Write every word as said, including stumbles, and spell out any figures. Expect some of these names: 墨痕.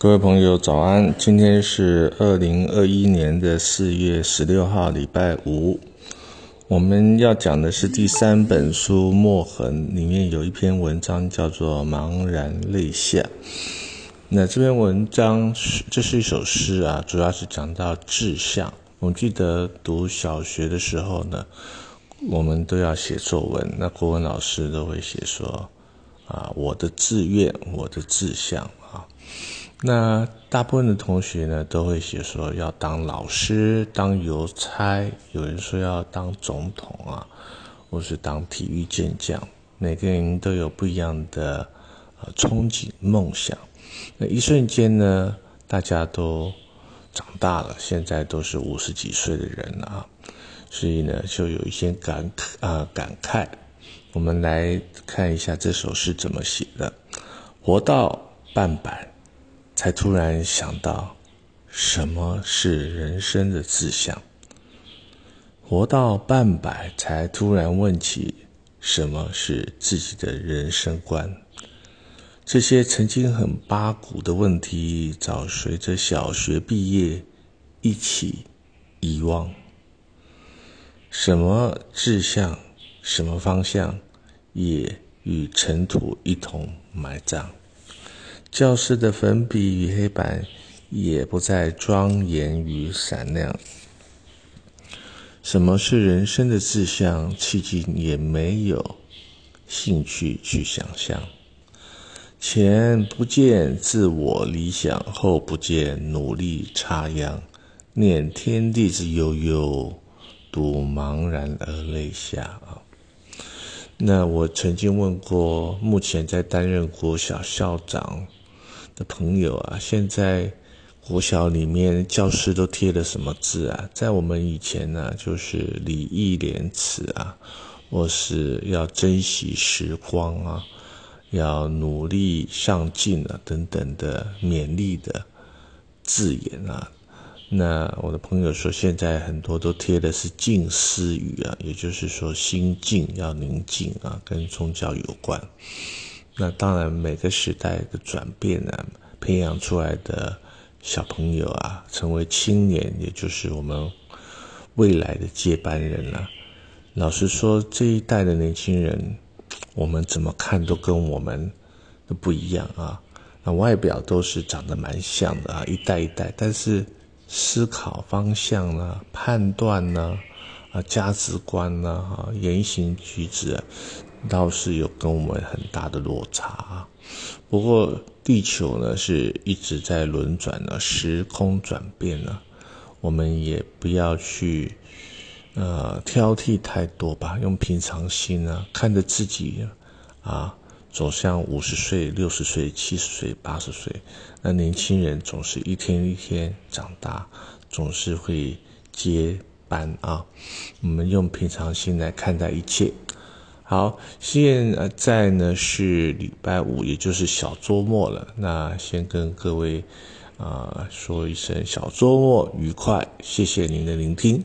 各位朋友早安，今天是二零二一年的四月十六号礼拜五，我们要讲的是第三本书《墨痕》，里面有一篇文章叫做茫然泪下。那这篇文章这是一首诗啊，主要是讲到志向。我记得读小学的时候呢，我们都要写作文，那国文老师都会写说啊，我的志愿，我的志向啊。那大部分的同学呢，都会写说要当老师、当邮差，有人说要当总统啊，或是当体育健将。每个人都有不一样的、呃、憧憬、梦想。那一瞬间呢，大家都长大了，现在都是五十几岁的人啊，所以呢，就有一些感啊、呃、感慨。我们来看一下这首诗怎么写的。活到半百，才突然想到什么是人生的志向，活到半百才突然问起什么是自己的人生观。这些曾经很八股的问题，早随着小学毕业一起遗忘。什么志向，什么方向，也与尘土一同埋葬。教室的粉笔与黑板也不再庄严与闪亮。什么是人生的志向，迄今也没有兴趣去想象。前不见自我理想，后不见努力插秧。念天地之悠悠，独茫然而泪下。那我曾经问过目前在担任国小校长的朋友啊，现在国小里面教室都贴了什么字啊？在我们以前呢、啊，就是礼义廉耻啊，或是要珍惜时光啊，要努力上进啊等等的勉励的字眼啊。那我的朋友说，现在很多都贴的是静思语啊，也就是说心境要宁静啊，跟宗教有关。那当然每个时代的转变啊，培养出来的小朋友啊，成为青年，也就是我们未来的接班人啊。老实说，这一代的年轻人，我们怎么看都跟我们都不一样啊。那外表都是长得蛮像的啊，一代一代，但是思考方向啊，判断啊，啊价值观啊，言行举止啊，倒是有跟我们很大的落差啊。不过地球呢是一直在轮转啊，时空转变啊，我们也不要去呃挑剔太多吧，用平常心啊，看着自己啊走向五十岁、六十岁、七十岁、八十岁。那年轻人总是一天一天长大，总是会接班啊。我们用平常心来看待一切。好，现在呢是礼拜五，也就是小周末了。那先跟各位啊、呃、说一声小周末愉快，谢谢您的聆听。